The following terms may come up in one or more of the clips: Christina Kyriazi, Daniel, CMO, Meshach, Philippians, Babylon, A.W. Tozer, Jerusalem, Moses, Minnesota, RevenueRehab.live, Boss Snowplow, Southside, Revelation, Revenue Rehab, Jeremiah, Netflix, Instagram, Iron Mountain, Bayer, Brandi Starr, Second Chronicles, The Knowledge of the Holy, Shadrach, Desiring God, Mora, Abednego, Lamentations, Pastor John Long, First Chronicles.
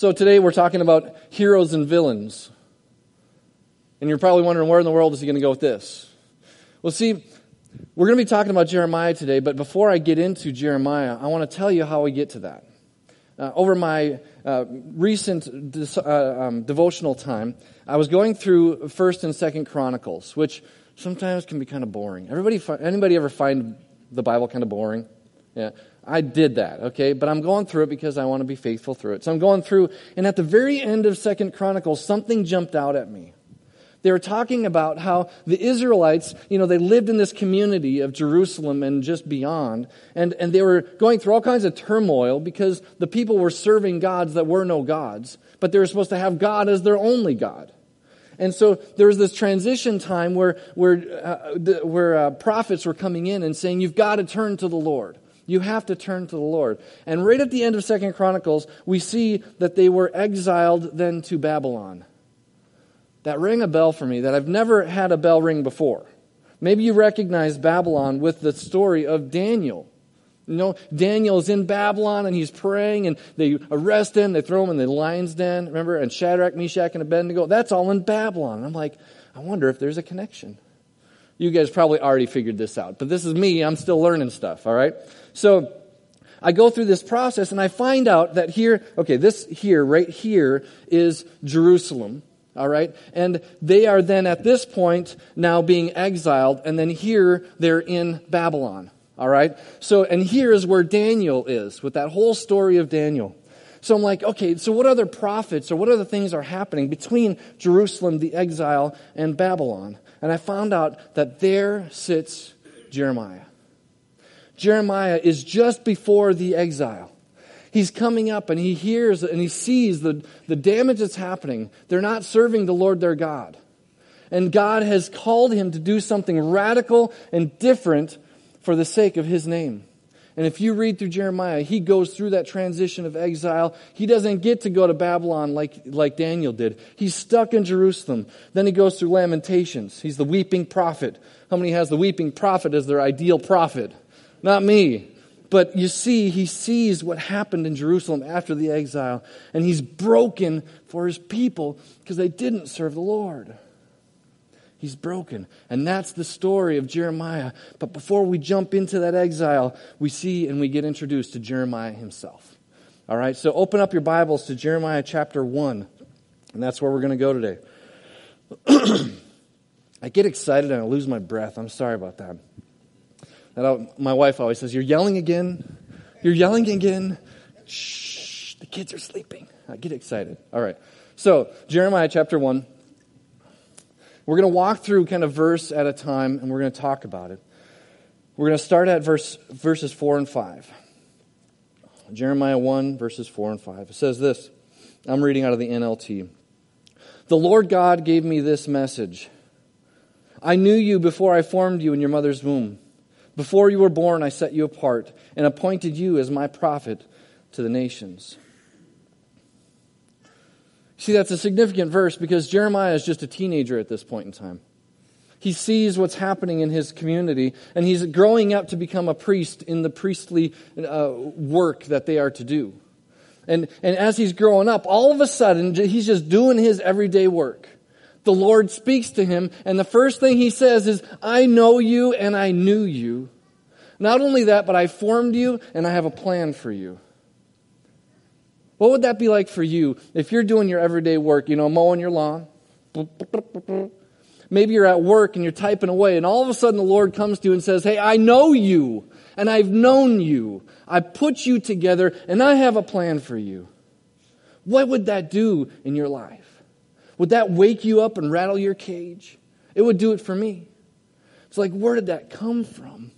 So today we're talking about heroes and villains. And you're probably wondering, where in the world is he going to go with this? Well, see, we're going to be talking about Jeremiah today, but before I get into Jeremiah, I want to tell you how we get to that. Over my recent devotional time, I was going through First and Second Chronicles, which sometimes can be kind of boring. Anybody ever find the Bible kind of boring? Yeah, I did that, okay? But I'm going through it because I want to be faithful through it. So I'm going through, and at the very end of Second Chronicles, something jumped out at me. They were talking about how the Israelites, they lived in this community of Jerusalem and just beyond, and they were going through all kinds of turmoil because the people were serving gods that were no gods, but they were supposed to have God as their only God. And so there was this transition time where prophets were coming in and saying, you've got to turn to the Lord. You have to turn to the Lord. And right at the end of Second Chronicles, we see that they were exiled then to Babylon. That rang a bell for me that I've never had a bell ring before. Maybe you recognize Babylon with the story of Daniel. Daniel is in Babylon and he's praying and they arrest him, they throw him in the lion's den, remember? And Shadrach, Meshach, and Abednego, that's all in Babylon. And I'm like, I wonder if there's a connection. You guys probably already figured this out, but this is me, I'm still learning stuff, all right? So I go through this process and I find out that right here is Jerusalem. All right, and they are then at this point now being exiled, and then here they're in Babylon. All right, so and here is where Daniel is with that whole story of Daniel. So I'm like, okay, so what other prophets or what other things are happening between Jerusalem, the exile, and Babylon? And I found out that there sits Jeremiah. Jeremiah is just before the exile. He's coming up and he hears and he sees the damage that's happening. They're not serving the Lord their God. And God has called him to do something radical and different for the sake of his name. And if you read through Jeremiah, he goes through that transition of exile. He doesn't get to go to Babylon like Daniel did. He's stuck in Jerusalem. Then he goes through Lamentations. He's the weeping prophet. How many has the weeping prophet as their ideal prophet? Not me. But you see, he sees what happened in Jerusalem after the exile, and he's broken for his people because they didn't serve the Lord. He's broken, and that's the story of Jeremiah. But before we jump into that exile, we see and we get introduced to Jeremiah himself. All right, so open up your Bibles to Jeremiah chapter 1, and that's where we're going to go today. I get excited and I lose my breath. I'm sorry about that. My wife always says, you're yelling again. Shh, the kids are sleeping. I get excited. All right. So, Jeremiah chapter 1. We're going to walk through kind of verse at a time, and we're going to talk about it. We're going to start at verses 4 and 5. Jeremiah 1, verses 4 and 5. It says this. I'm reading out of the NLT. The Lord God gave me this message. I knew you before I formed you in your mother's womb. Before you were born, I set you apart and appointed you as my prophet to the nations. See, that's a significant verse because Jeremiah is just a teenager at this point in time. He sees what's happening in his community, and he's growing up to become a priest in the priestly work that they are to do. And as he's growing up, all of a sudden, he's just doing his everyday work. The Lord speaks to him, and the first thing he says is, I know you and I knew you. Not only that, but I formed you and I have a plan for you. What would that be like for you if you're doing your everyday work, mowing your lawn? Maybe you're at work and you're typing away, and all of a sudden the Lord comes to you and says, hey, I know you and I've known you. I put you together and I have a plan for you. What would that do in your life? Would that wake you up and rattle your cage? It would do it for me. It's like, where did that come from?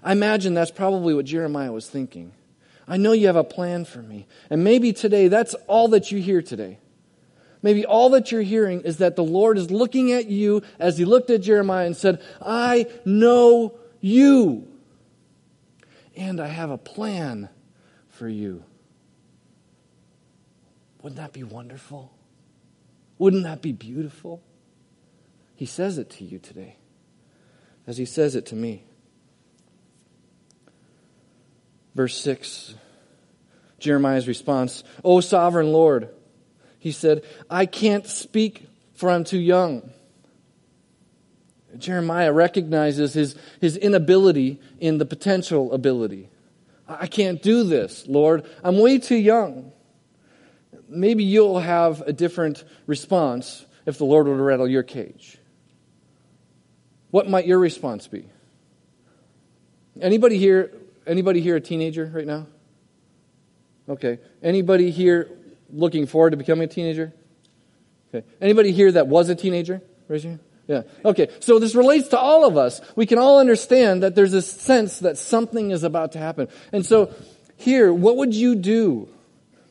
I imagine that's probably what Jeremiah was thinking. I know you have a plan for me. And maybe today, that's all that you hear today. Maybe all that you're hearing is that the Lord is looking at you as he looked at Jeremiah and said, I know you. And I have a plan for you. Wouldn't that be wonderful? Wouldn't that be beautiful? He says it to you today, as he says it to me. Verse 6, Jeremiah's response, O sovereign Lord, He said, I can't speak, for I'm too young. Jeremiah recognizes his inability in the potential ability. I can't do this, Lord. I'm way too young. Maybe you'll have a different response if the Lord were to rattle your cage. What might your response be? Anybody here a teenager right now? Okay. Anybody here looking forward to becoming a teenager? Okay. Anybody here that was a teenager? Raise your hand. Yeah. Okay. So this relates to all of us. We can all understand that there's this sense that something is about to happen. And so here, what would you do?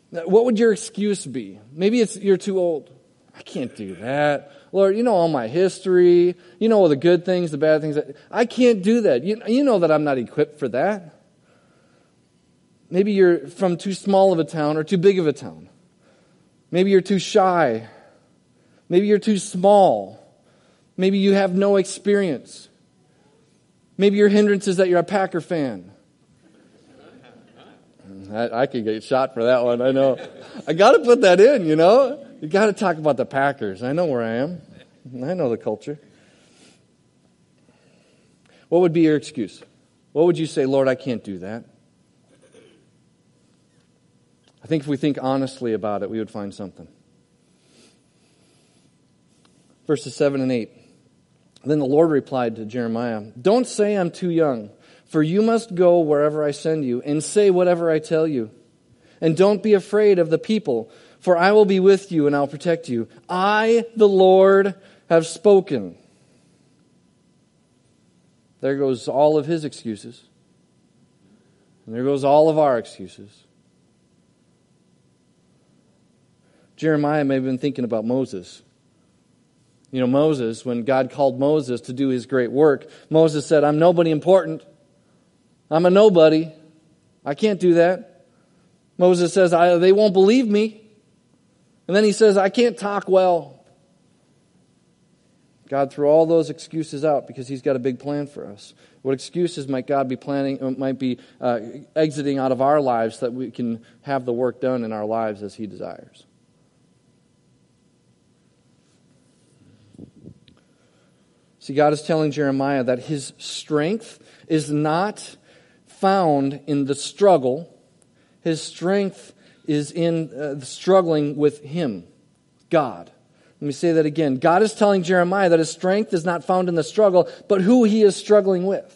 What would your excuse be? Maybe it's you're too old. I can't do that. Lord, you know all my history. You know all the good things, the bad things. I can't do that. You know that I'm not equipped for that. Maybe you're from too small of a town or too big of a town. Maybe you're too shy. Maybe you're too small. Maybe you have no experience. Maybe your hindrance is that you're a Packer fan. I could get shot for that one, I know. I got to put that in, you know. You got to talk about the Packers. I know where I am. I know the culture. What would be your excuse? What would you say, Lord, I can't do that? I think if we think honestly about it, we would find something. Verses 7 and 8. Then the Lord replied to Jeremiah, don't say I'm too young, for you must go wherever I send you and say whatever I tell you. And don't be afraid of the people, for I will be with you and I'll protect you. I, the Lord, have spoken. There goes all of his excuses. And there goes all of our excuses. Jeremiah may have been thinking about Moses. You know, Moses, when God called Moses to do his great work, Moses said, I'm nobody important. I'm a nobody. I can't do that. Moses says, they won't believe me. And then he says, I can't talk well. God threw all those excuses out because he's got a big plan for us. What excuses might God be planning, might be exiting out of our lives so that we can have the work done in our lives as he desires? See, God is telling Jeremiah that his strength is not found in the struggle. His strength is in struggling with him, God. Let me say that again. God is telling Jeremiah that his strength is not found in the struggle, but who he is struggling with.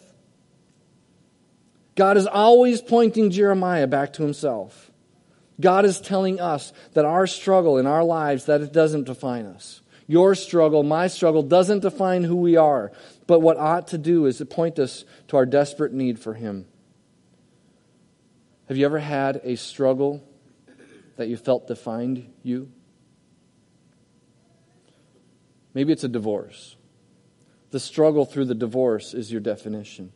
God is always pointing Jeremiah back to himself. God is telling us that our struggle in our lives, that it doesn't define us. Your struggle, my struggle, doesn't define who we are. But what ought to do is to point us to our desperate need for him. Have you ever had a struggle that you felt defined you? Maybe it's a divorce. The struggle through the divorce is your definition.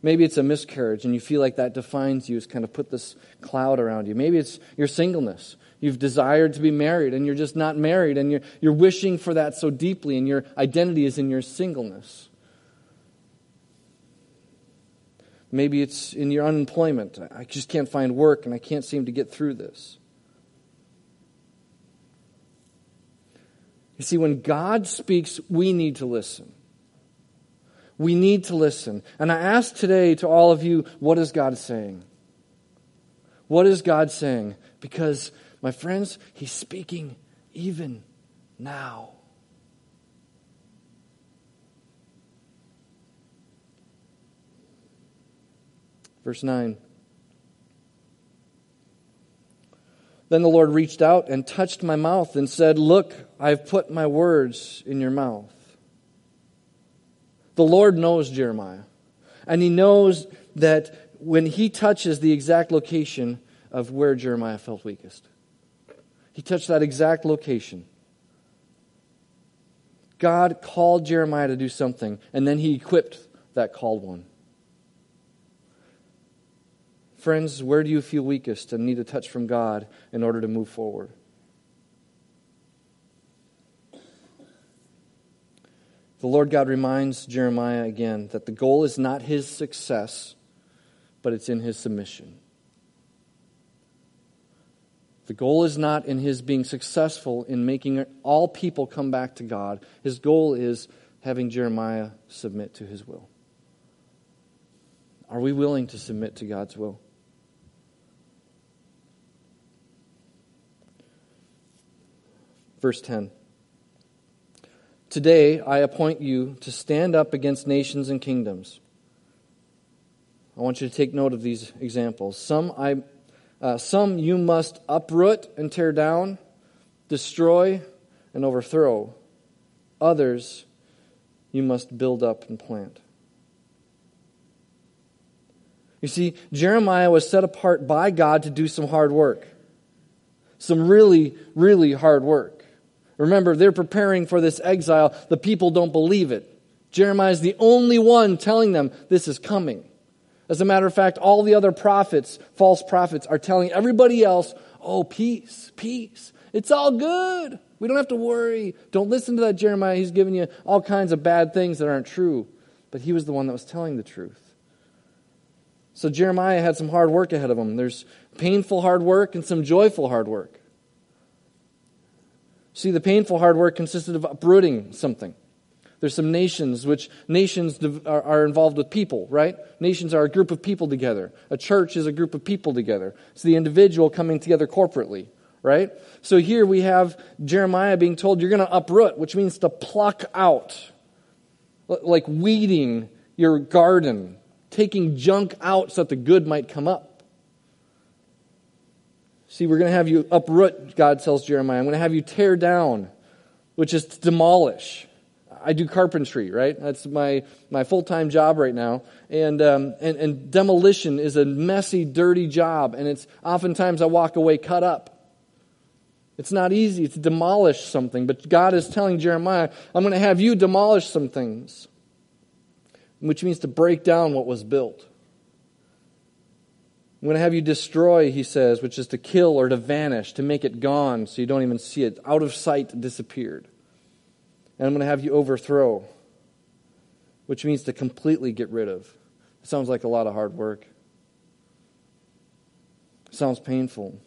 Maybe it's a miscarriage and you feel like that defines you. It's kind of put this cloud around you. Maybe it's your singleness. You've desired to be married and you're just not married and you're wishing for that so deeply and your identity is in your singleness. Maybe it's in your unemployment. I just can't find work and I can't seem to get through this. You see, when God speaks, we need to listen. We need to listen. And I ask today to all of you, what is God saying? What is God saying? Because my friends, he's speaking even now. Verse 9. Then the Lord reached out and touched my mouth and said, look, I've put my words in your mouth. The Lord knows Jeremiah. And he knows that when he touches the exact location of where Jeremiah felt weakest. He touched that exact location. God called Jeremiah to do something, and then he equipped that called one. Friends, where do you feel weakest and need a touch from God in order to move forward? The Lord God reminds Jeremiah again that the goal is not his success, but it's in his submission. The goal is not in his being successful in making all people come back to God. His goal is having Jeremiah submit to his will. Are we willing to submit to God's will? Verse 10. Today I appoint you to stand up against nations and kingdoms. I want you to take note of these examples. Some you must uproot and tear down, destroy and overthrow. Others you must build up and plant. You see, Jeremiah was set apart by God to do some hard work. Some really, really hard work. Remember, they're preparing for this exile. The people don't believe it. Jeremiah is the only one telling them this is coming. As a matter of fact, all the other prophets, false prophets, are telling everybody else, oh, peace, peace. It's all good. We don't have to worry. Don't listen to that Jeremiah. He's giving you all kinds of bad things that aren't true. But he was the one that was telling the truth. So Jeremiah had some hard work ahead of him. There's painful hard work and some joyful hard work. See, the painful hard work consisted of uprooting something. There's some nations, which nations are involved with people, right? Nations are a group of people together. A church is a group of people together. It's the individual coming together corporately, right? So here we have Jeremiah being told, you're going to uproot, which means to pluck out, like weeding your garden, taking junk out so that the good might come up. See, we're going to have you uproot, God tells Jeremiah. I'm going to have you tear down, which is to demolish. I do carpentry, right? That's my full-time job right now. And demolition is a messy, dirty job. And it's oftentimes I walk away cut up. It's not easy to demolish something. But God is telling Jeremiah, I'm going to have you demolish some things, which means to break down what was built. I'm going to have you destroy, he says, which is to kill or to vanish, to make it gone so you don't even see it. Out of sight, disappeared. And I'm going to have you overthrow, which means to completely get rid of. It sounds like a lot of hard work. It sounds painful.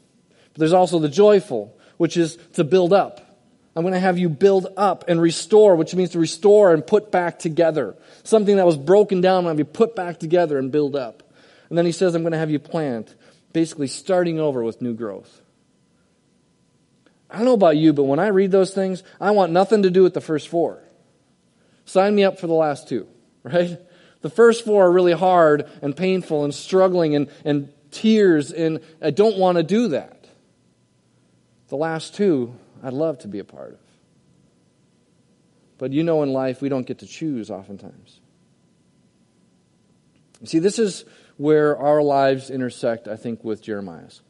But there's also the joyful, which is to build up. I'm going to have you build up and restore, which means to restore and put back together. Something that was broken down, I'm going to have you put back together and build up. And then he says, I'm going to have you plant, basically starting over with new growth. I don't know about you, but when I read those things, I want nothing to do with the first four. Sign me up for the last two, right? The first four are really hard and painful and struggling and tears, and I don't want to do that. The last two, I'd love to be a part of. But you know in life, we don't get to choose oftentimes. You see, this is where our lives intersect, I think, with Jeremiah's.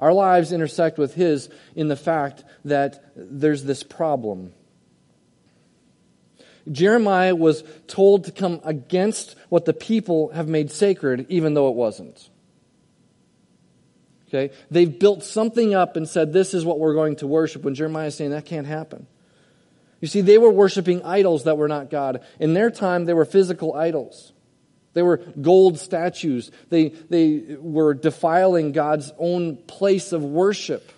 Our lives intersect with his in the fact that there's this problem. Jeremiah was told to come against what the people have made sacred, even though it wasn't. Okay? They've built something up and said, this is what we're going to worship, when Jeremiah is saying that can't happen. You see, they were worshiping idols that were not God. In their time, they were physical idols. They were gold statues. They were defiling God's own place of worship.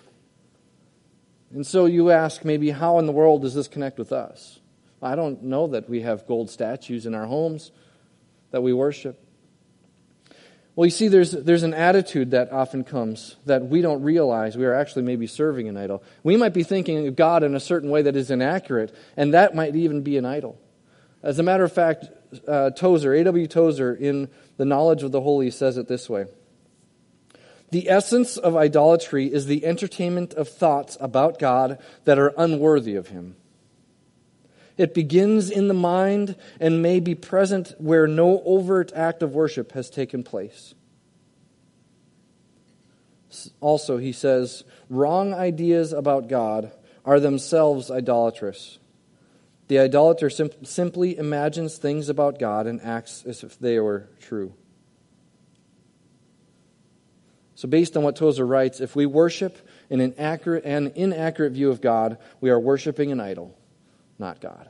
And so you ask, maybe how in the world does this connect with us? I don't know that we have gold statues in our homes that we worship. Well, you see, there's an attitude that often comes that we don't realize we are actually maybe serving an idol. We might be thinking of God in a certain way that is inaccurate, and that might even be an idol. As a matter of fact, Tozer, A.W. Tozer, in The Knowledge of the Holy, says it this way. The essence of idolatry is the entertainment of thoughts about God that are unworthy of him. It begins in the mind and may be present where no overt act of worship has taken place. Also, he says, wrong ideas about God are themselves idolatrous. The idolater simply imagines things about God and acts as if they were true. So based on what Tozer writes, if we worship an inaccurate view of God, we are worshiping an idol, not God.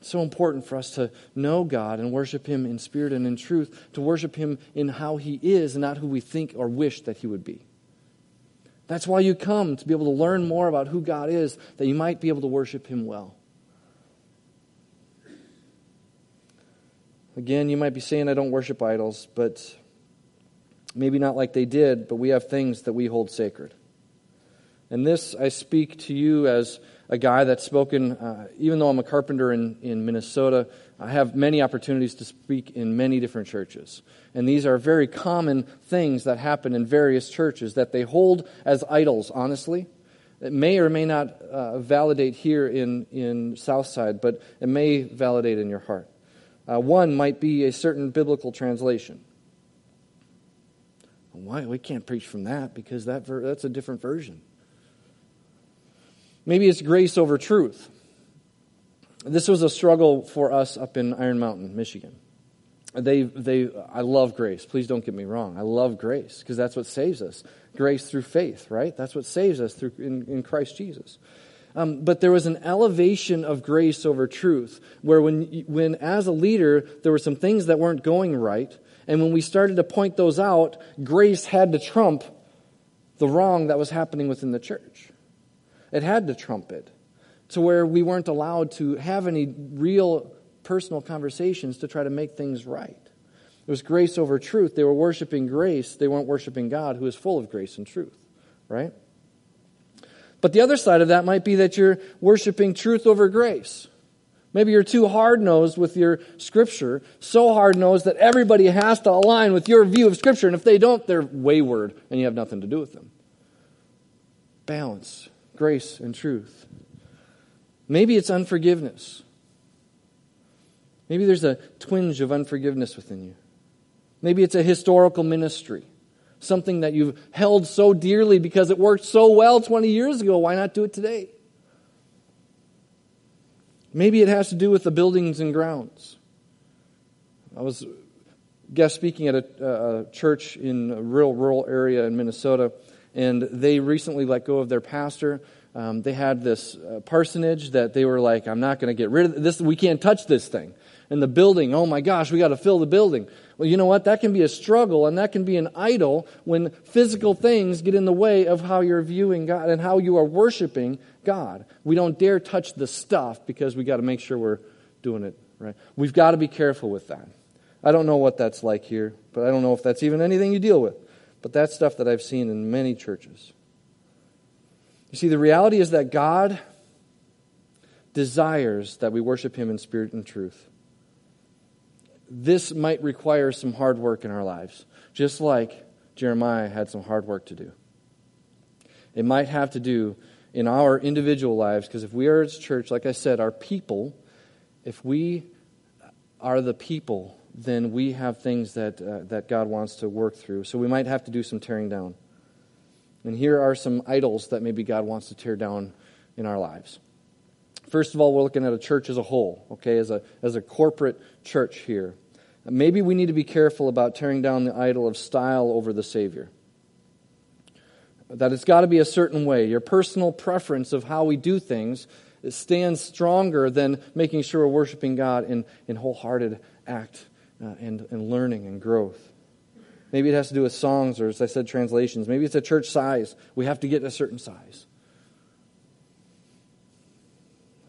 It's so important for us to know God and worship him in spirit and in truth, to worship him in how he is and not who we think or wish that he would be. That's why you come, to be able to learn more about who God is, that you might be able to worship Him well. Again, you might be saying, I don't worship idols, but maybe not like they did, but we have things that we hold sacred. And this, I speak to you as a guy that's spoken, even though I'm a carpenter in Minnesota, I have many opportunities to speak in many different churches. And these are very common things that happen in various churches that they hold as idols, honestly. It may or may not validate here in Southside, but it may validate in your heart. One might be a certain biblical translation. Why? We can't preach from that because that's a different version. Maybe it's grace over truth. This was a struggle for us up in Iron Mountain, Michigan. I love grace. Please don't get me wrong. I love grace because that's what saves us. Grace through faith, right? That's what saves us through in Christ Jesus. But there was an elevation of grace over truth where when as a leader, there were some things that weren't going right. And when we started to point those out, grace had to trump the wrong that was happening within the church. It had to trump it to where we weren't allowed to have any real personal conversations to try to make things right. It was grace over truth. They were worshiping grace. They weren't worshiping God, who is full of grace and truth, right? But the other side of that might be that you're worshiping truth over grace. Maybe you're too hard-nosed with your Scripture, so hard-nosed that everybody has to align with your view of Scripture, and if they don't, they're wayward, and you have nothing to do with them. Balance. Grace and truth. Maybe it's unforgiveness. Maybe there's a twinge of unforgiveness within you. Maybe it's a historical ministry, something that you've held so dearly because it worked so well 20 years ago. Why not do it today? Maybe it has to do with the buildings and grounds. I was guest speaking at a church in a rural area in Minnesota. And they recently let go of their pastor. They had this parsonage that they were like, I'm not going to get rid of this. We can't touch this thing. And the building, oh my gosh, we got to fill the building. Well, you know what? That can be a struggle and that can be an idol when physical things get in the way of how you're viewing God and how you are worshiping God. We don't dare touch the stuff because we got to make sure we're doing it right. We've got to be careful with that. I don't know what that's like here, but I don't know if that's even anything you deal with. But that's stuff that I've seen in many churches. You see, the reality is that God desires that we worship Him in spirit and truth. This might require some hard work in our lives, just like Jeremiah had some hard work to do. It might have to do in our individual lives, because if we are as a church, like I said, our people, if we are the people, then we have things that God wants to work through. So we might have to do some tearing down. And here are some idols that maybe God wants to tear down in our lives. First of all, we're looking at a church as a whole, okay, as a corporate church here. Maybe we need to be careful about tearing down the idol of style over the Savior. That it's got to be a certain way. Your personal preference of how we do things stands stronger than making sure we're worshiping God in wholehearted act. And learning and growth. Maybe it has to do with songs or, as I said, translations. Maybe it's a church size. We have to get a certain size.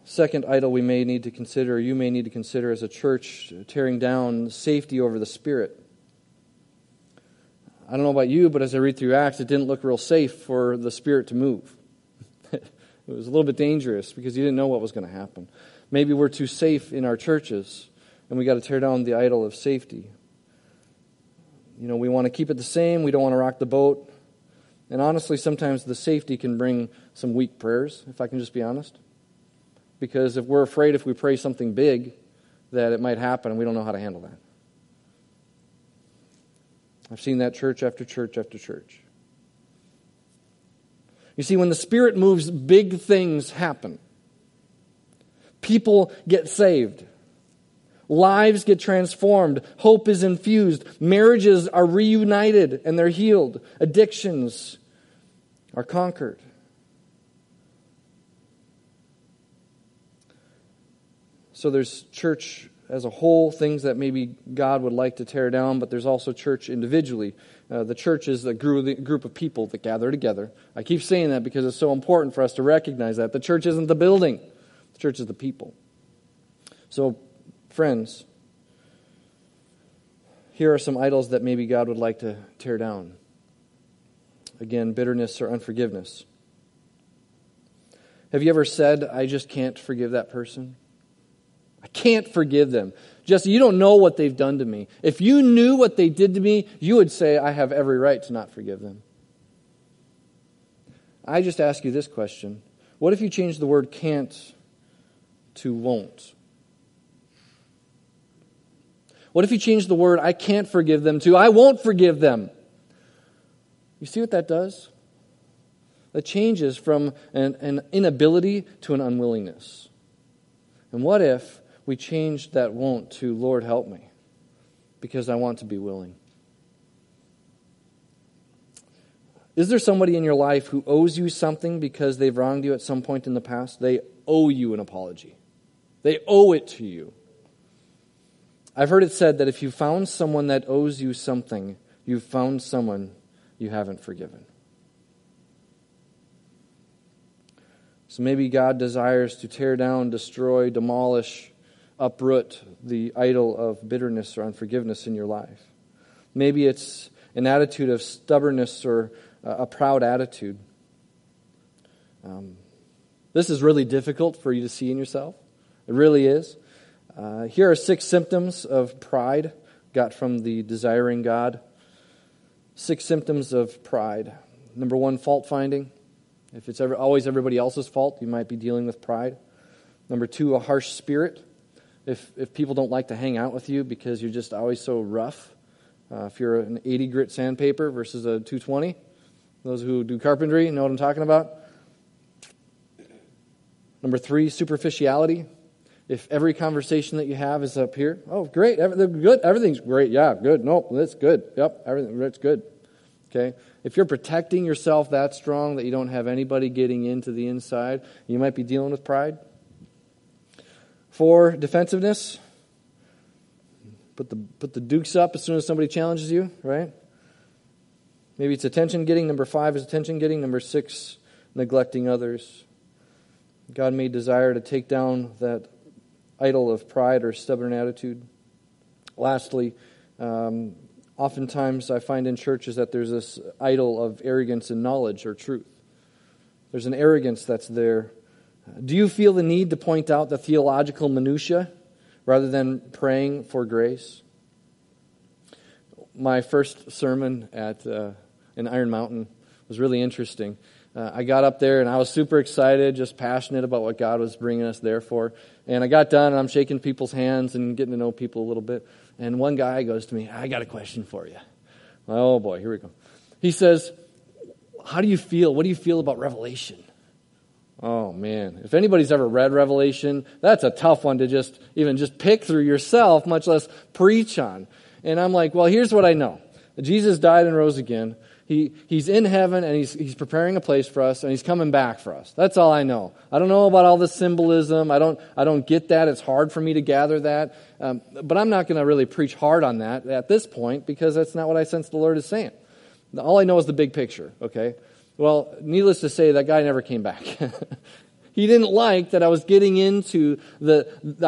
Second idol we may need to consider, or you may need to consider as a church, tearing down safety over the Spirit. I don't know about you, but as I read through Acts, it didn't look real safe for the Spirit to move. It was a little bit dangerous because you didn't know what was going to happen. Maybe we're too safe in our churches. And we got to tear down the idol of safety. You know, we want to keep it the same. We don't want to rock the boat. And honestly, sometimes the safety can bring some weak prayers, if I can just be honest. Because if we're afraid if we pray something big, that it might happen, and we don't know how to handle that. I've seen that church after church after church. You see, when the Spirit moves, big things happen. People get saved. Lives get transformed. Hope is infused. Marriages are reunited and they're healed. Addictions are conquered. So there's church as a whole, things that maybe God would like to tear down, but there's also church individually. The church is a group of people that gather together. I keep saying that because it's so important for us to recognize that. The church isn't the building. The church is the people. So, friends, here are some idols that maybe God would like to tear down. Again, bitterness or unforgiveness. Have you ever said, I just can't forgive that person? I can't forgive them. Jesse, you don't know what they've done to me. If you knew what they did to me, you would say, I have every right to not forgive them. I just ask you this question. What if you change the word can't to won't? What if you change the word I can't forgive them to I won't forgive them? You see what that does? That changes from an inability to an unwillingness. And what if we changed that won't to Lord help me because I want to be willing? Is there somebody in your life who owes you something because they've wronged you at some point in the past? They owe you an apology. They owe it to you. I've heard it said that if you found someone that owes you something, you've found someone you haven't forgiven. So maybe God desires to tear down, destroy, demolish, uproot the idol of bitterness or unforgiveness in your life. Maybe it's an attitude of stubbornness or a proud attitude. This is really difficult for you to see in yourself. It really is. Here are 6 symptoms of pride, got from the Desiring God. 6 symptoms of pride. Number 1, fault finding. If it's always everybody else's fault, you might be dealing with pride. Number 2, a harsh spirit. If people don't like to hang out with you because you're just always so rough. If you're an 80 grit sandpaper versus a 220, those who do carpentry know what I'm talking about. Number 3, superficiality. If every conversation that you have is up here, oh, great, good, everything's great, yeah, good, nope, that's good, yep, everything, that's good, okay? If you're protecting yourself that strong that you don't have anybody getting into the inside, you might be dealing with pride. 4, defensiveness. Put the dukes up as soon as somebody challenges you, right? Maybe it's attention getting. Number 5 is attention getting. Number 6, neglecting others. God may desire to take down that idol of pride or stubborn attitude. Lastly, oftentimes I find in churches that there's this idol of arrogance in knowledge or truth. There's an arrogance that's there. Do you feel the need to point out the theological minutiae rather than praying for grace? My first sermon at in Iron Mountain was really interesting. I got up there, and I was super excited, just passionate about what God was bringing us there for. And I got done, and I'm shaking people's hands and getting to know people a little bit. And one guy goes to me, I got a question for you. Oh, boy, here we go. He says, how do you feel? What do you feel about Revelation? Oh, man. If anybody's ever read Revelation, that's a tough one to just pick through yourself, much less preach on. And I'm like, well, here's what I know. Jesus died and rose again. He's in heaven, and he's preparing a place for us, and he's coming back for us. That's all I know. I don't know about all the symbolism. I don't get that. It's hard for me to gather that. But I'm not going to really preach hard on that at this point because that's not what I sense the Lord is saying. All I know is the big picture, okay? Well, needless to say, that guy never came back. He didn't like that I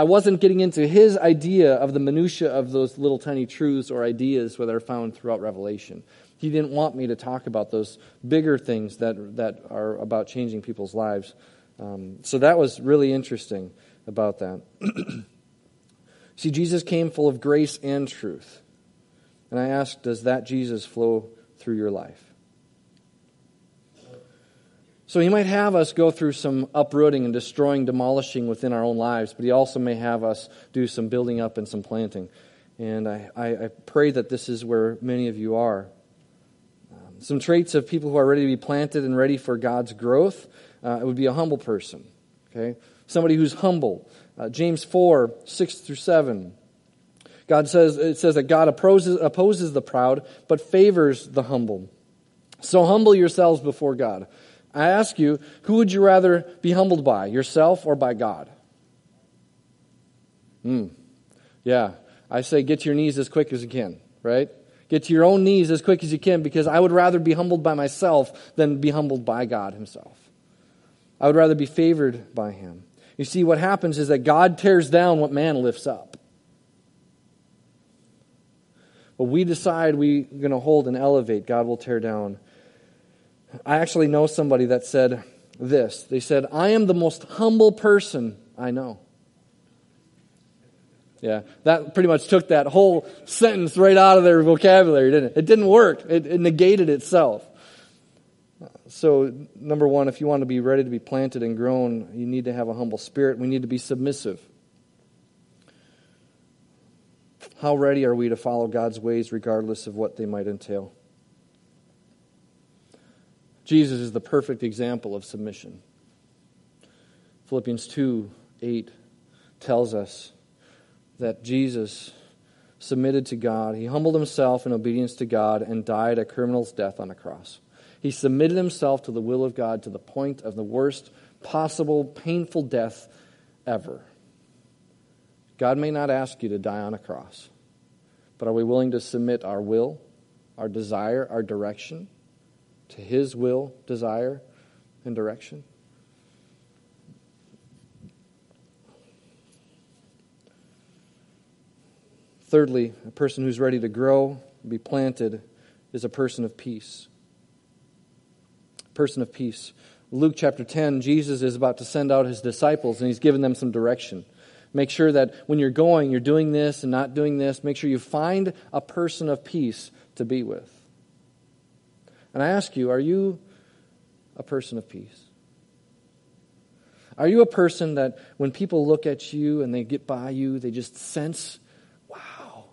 wasn't getting into his idea of the minutia of those little tiny truths or ideas that are found throughout Revelation. He didn't want me to talk about those bigger things that are about changing people's lives. So that was really interesting about that. See, Jesus came full of grace and truth. And I ask, does that Jesus flow through your life? So he might have us go through some uprooting and destroying, demolishing within our own lives, but he also may have us do some building up and some planting. And I pray that this is where many of you are. Some traits of people who are ready to be planted and ready for God's growth. It would be a humble person, okay? Somebody who's humble. James 4, 6 through 7. It says that God opposes the proud, but favors the humble. So humble yourselves before God. I ask you, who would you rather be humbled by, yourself or by God? Yeah, I say get to your knees as quick as you can, right? Get to your own knees as quick as you can, because I would rather be humbled by myself than be humbled by God himself. I would rather be favored by him. You see, what happens is that God tears down what man lifts up. What we decide we're going to hold and elevate, God will tear down. I actually know somebody that said this. They said, I am the most humble person I know. Yeah, that pretty much took that whole sentence right out of their vocabulary, didn't it? It didn't work. It negated itself. So, number one, if you want to be ready to be planted and grown, you need to have a humble spirit. We need to be submissive. How ready are we to follow God's ways regardless of what they might entail? Jesus is the perfect example of submission. Philippians 2:8 tells us that Jesus submitted to God. He humbled himself in obedience to God and died a criminal's death on a cross. He submitted himself to the will of God to the point of the worst possible painful death ever. God may not ask you to die on a cross, but are we willing to submit our will, our desire, our direction to his will, desire, and direction? Thirdly, a person who's ready to grow, be planted, is a person of peace. Person of peace. Luke chapter 10, Jesus is about to send out his disciples, and he's given them some direction. Make sure that when you're going, you're doing this and not doing this. Make sure you find a person of peace to be with. And I ask you, are you a person of peace? Are you a person that when people look at you and they get by you, they just sense, wow,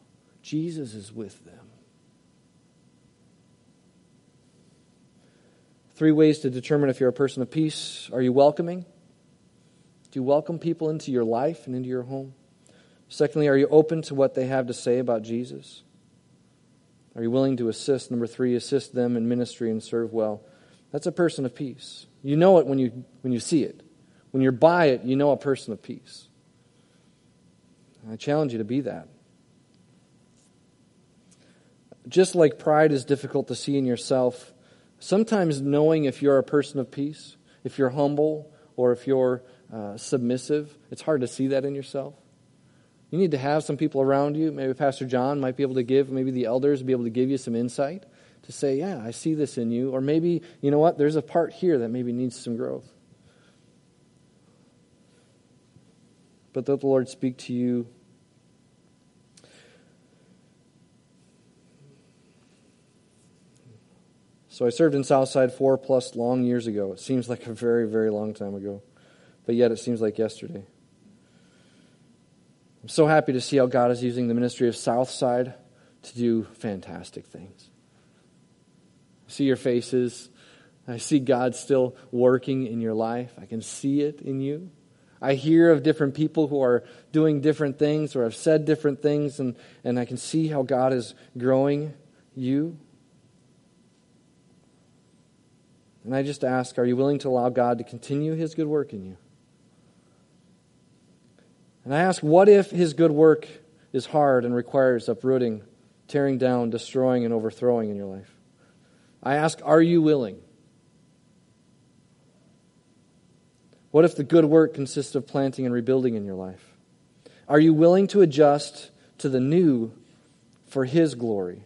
Jesus is with them? 3 ways to determine if you're a person of peace. Are you welcoming? Do you welcome people into your life and into your home? Secondly, are you open to what they have to say about Jesus? Are you willing to assist? Number 3, assist them in ministry and serve well. That's a person of peace. You know it when you see it. When you're by it, you know a person of peace. And I challenge you to be that. Just like pride is difficult to see in yourself, sometimes knowing if you're a person of peace, if you're humble, or if you're submissive, it's hard to see that in yourself. You need to have some people around you. Maybe Pastor John might be able to give, maybe the elders will be able to give you some insight to say, yeah, I see this in you. Or maybe, you know what, there's a part here that maybe needs some growth. But let the Lord speak to you. So I served in Southside 4+ long years ago. It seems like a very, very long time ago. But yet it seems like yesterday. I'm so happy to see how God is using the ministry of Southside to do fantastic things. I see your faces. I see God still working in your life. I can see it in you. I hear of different people who are doing different things or have said different things, and I can see how God is growing you. And I just ask, are you willing to allow God to continue his good work in you? And I ask, what if his good work is hard and requires uprooting, tearing down, destroying, and overthrowing in your life? I ask, are you willing? What if the good work consists of planting and rebuilding in your life? Are you willing to adjust to the new for his glory?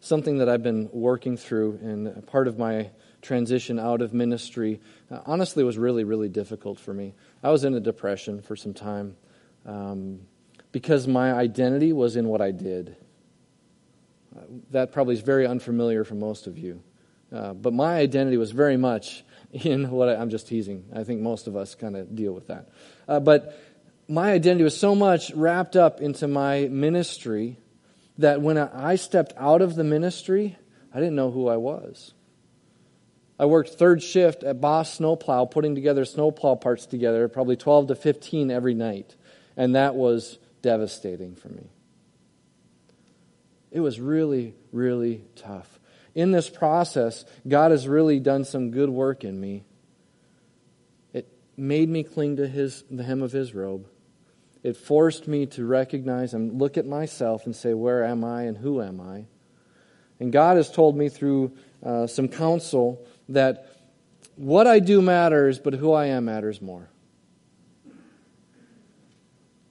Something that I've been working through, and part of my transition out of ministry, honestly, was really, really difficult for me. I was in a depression for some time because my identity was in what I did. That probably is very unfamiliar for most of you. But my identity was very much in what I'm just teasing. I think most of us kind of deal with that. But my identity was so much wrapped up into my ministry that when I stepped out of the ministry, I didn't know who I was. I worked third shift at Boss Snowplow, putting together snowplow parts together, probably 12 to 15 every night. And that was devastating for me. It was really, really tough. In this process, God has really done some good work in me. made me cling to the hem of his robe. It forced me to recognize and look at myself and say, where am I and who am I? And God has told me through some counsel that what I do matters, but who I am matters more.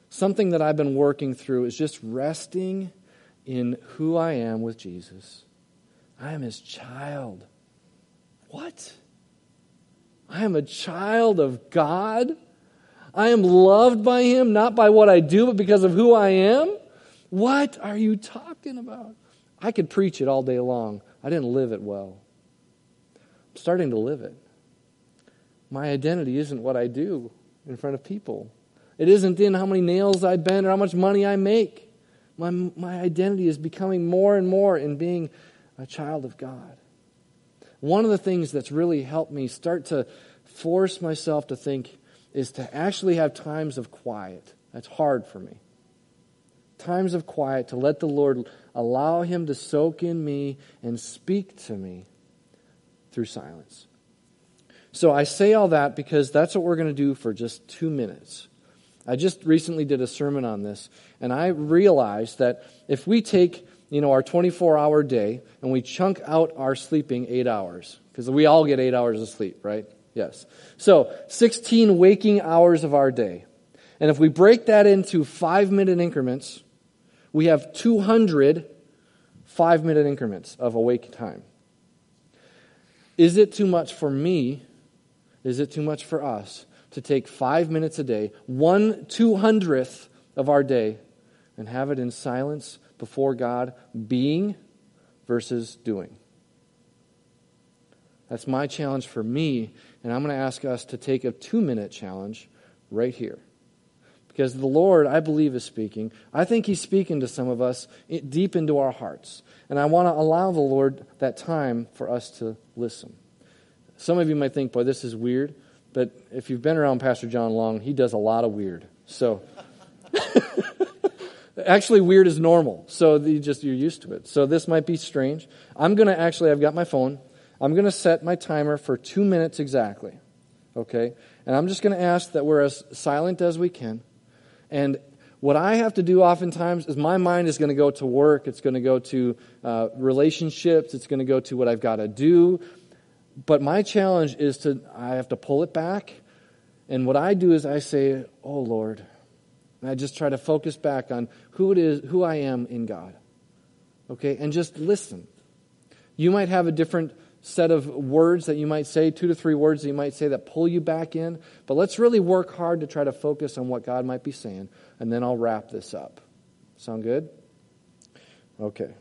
Something that I've been working through is just resting in who I am with Jesus. I am his child. What? I am a child of God. I am loved by him, not by what I do, but because of who I am. What are you talking about? I could preach it all day long. I didn't live it well. I'm starting to live it. My identity isn't what I do in front of people. It isn't in how many nails I bend or how much money I make. My identity is becoming more and more in being a child of God. One of the things that's really helped me start to force myself to think is to actually have times of quiet. That's hard for me. Times of quiet to let the Lord allow him to soak in me and speak to me through silence. So I say all that because that's what we're going to do for just 2 minutes. I just recently did a sermon on this, and I realized that if we take, our 24-hour day and we chunk out our sleeping 8 hours, because we all get 8 hours of sleep, right? Yes. So 16 waking hours of our day. And if we break that into 5-minute increments, we have 200 5-minute increments of awake time. Is it too much for me? Is it too much for us to take 5 minutes a day, 1/200th of our day, and have it in silence before God, being versus doing? That's my challenge for me, and I'm going to ask us to take a 2-minute challenge right here. Because the Lord, I believe, is speaking. I think he's speaking to some of us deep into our hearts. And I want to allow the Lord that time for us to listen. Some of you might think, boy, this is weird. But if you've been around Pastor John Long, he does a lot of weird. So, actually, weird is normal. So you're used to it. So this might be strange. I've got my phone. I'm going to set my timer for 2 minutes exactly. Okay? And I'm just going to ask that we're as silent as we can. And what I have to do oftentimes is my mind is going to go to work. It's going to go to relationships. It's going to go to what I've got to do. But my challenge is I have to pull it back. And what I do is I say, oh, Lord. And I just try to focus back on who it is, who I am in God. Okay? And just listen. You might have a different set of words that you might say, 2 to 3 words that you might say that pull you back in. But let's really work hard to try to focus on what God might be saying. And then I'll wrap this up. Sound good? Okay.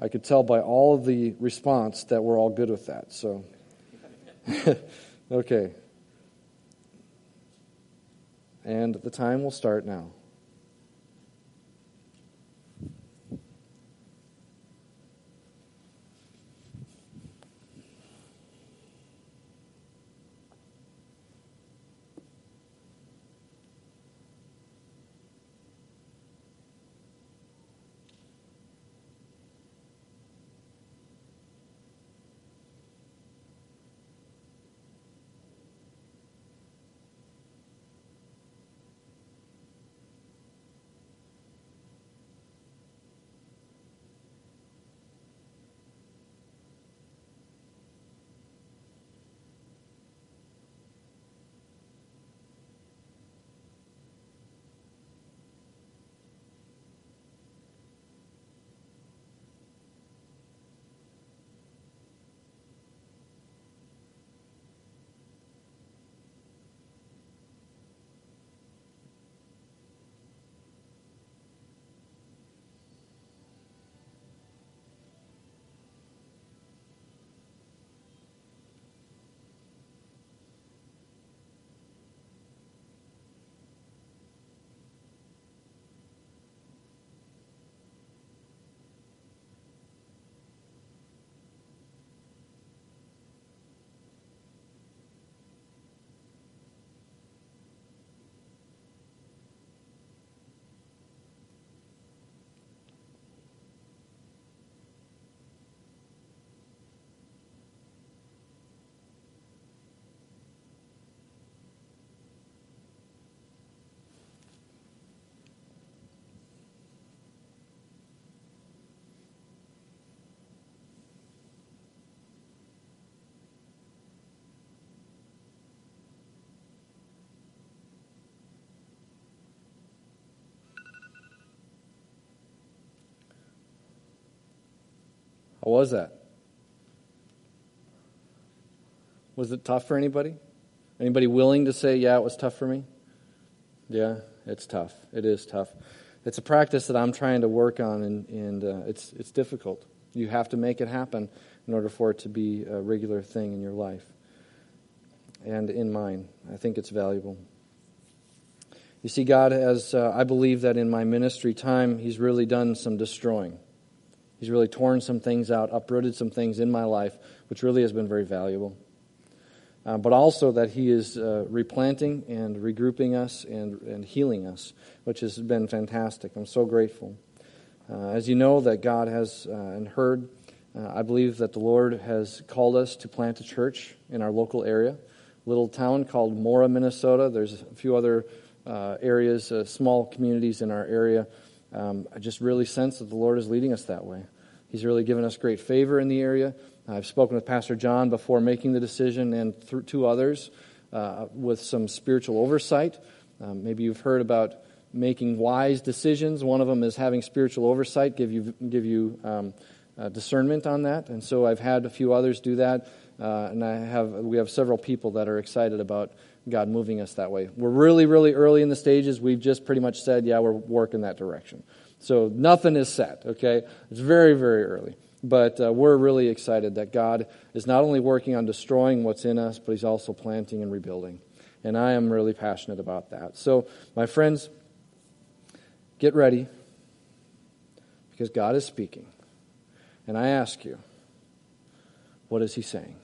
I could tell by all of the response that we're all good with that. So, okay. And the time will start now. How was that? Was it tough for anybody? Anybody willing to say, yeah, it was tough for me? Yeah, it's tough. It is tough. It's a practice that I'm trying to work on, and it's difficult. You have to make it happen in order for it to be a regular thing in your life and in mine. I think it's valuable. You see, God has, I believe that in my ministry time, He's really done some destroying. He's really torn some things out, uprooted some things in my life, which really has been very valuable. But also that He is replanting and regrouping us and healing us, which has been fantastic. I'm so grateful. As you know, that God has and heard, I believe that the Lord has called us to plant a church in our local area, a little town called Mora, Minnesota. There's a few other areas, small communities in our area. I just really sense that the Lord is leading us that way. He's really given us great favor in the area. I've spoken with Pastor John before making the decision and through two others with some spiritual oversight. Maybe you've heard about making wise decisions. One of them is having spiritual oversight, give you discernment on that. And so I've had a few others do that, and we have several people that are excited about God moving us that way. We're really, really early in the stages. We've just pretty much said, yeah, we're working that direction. So nothing is set, okay? It's very, very early. But we're really excited that God is not only working on destroying what's in us, but He's also planting and rebuilding. And I am really passionate about that. So, my friends, get ready, because God is speaking. And I ask you, what is He saying?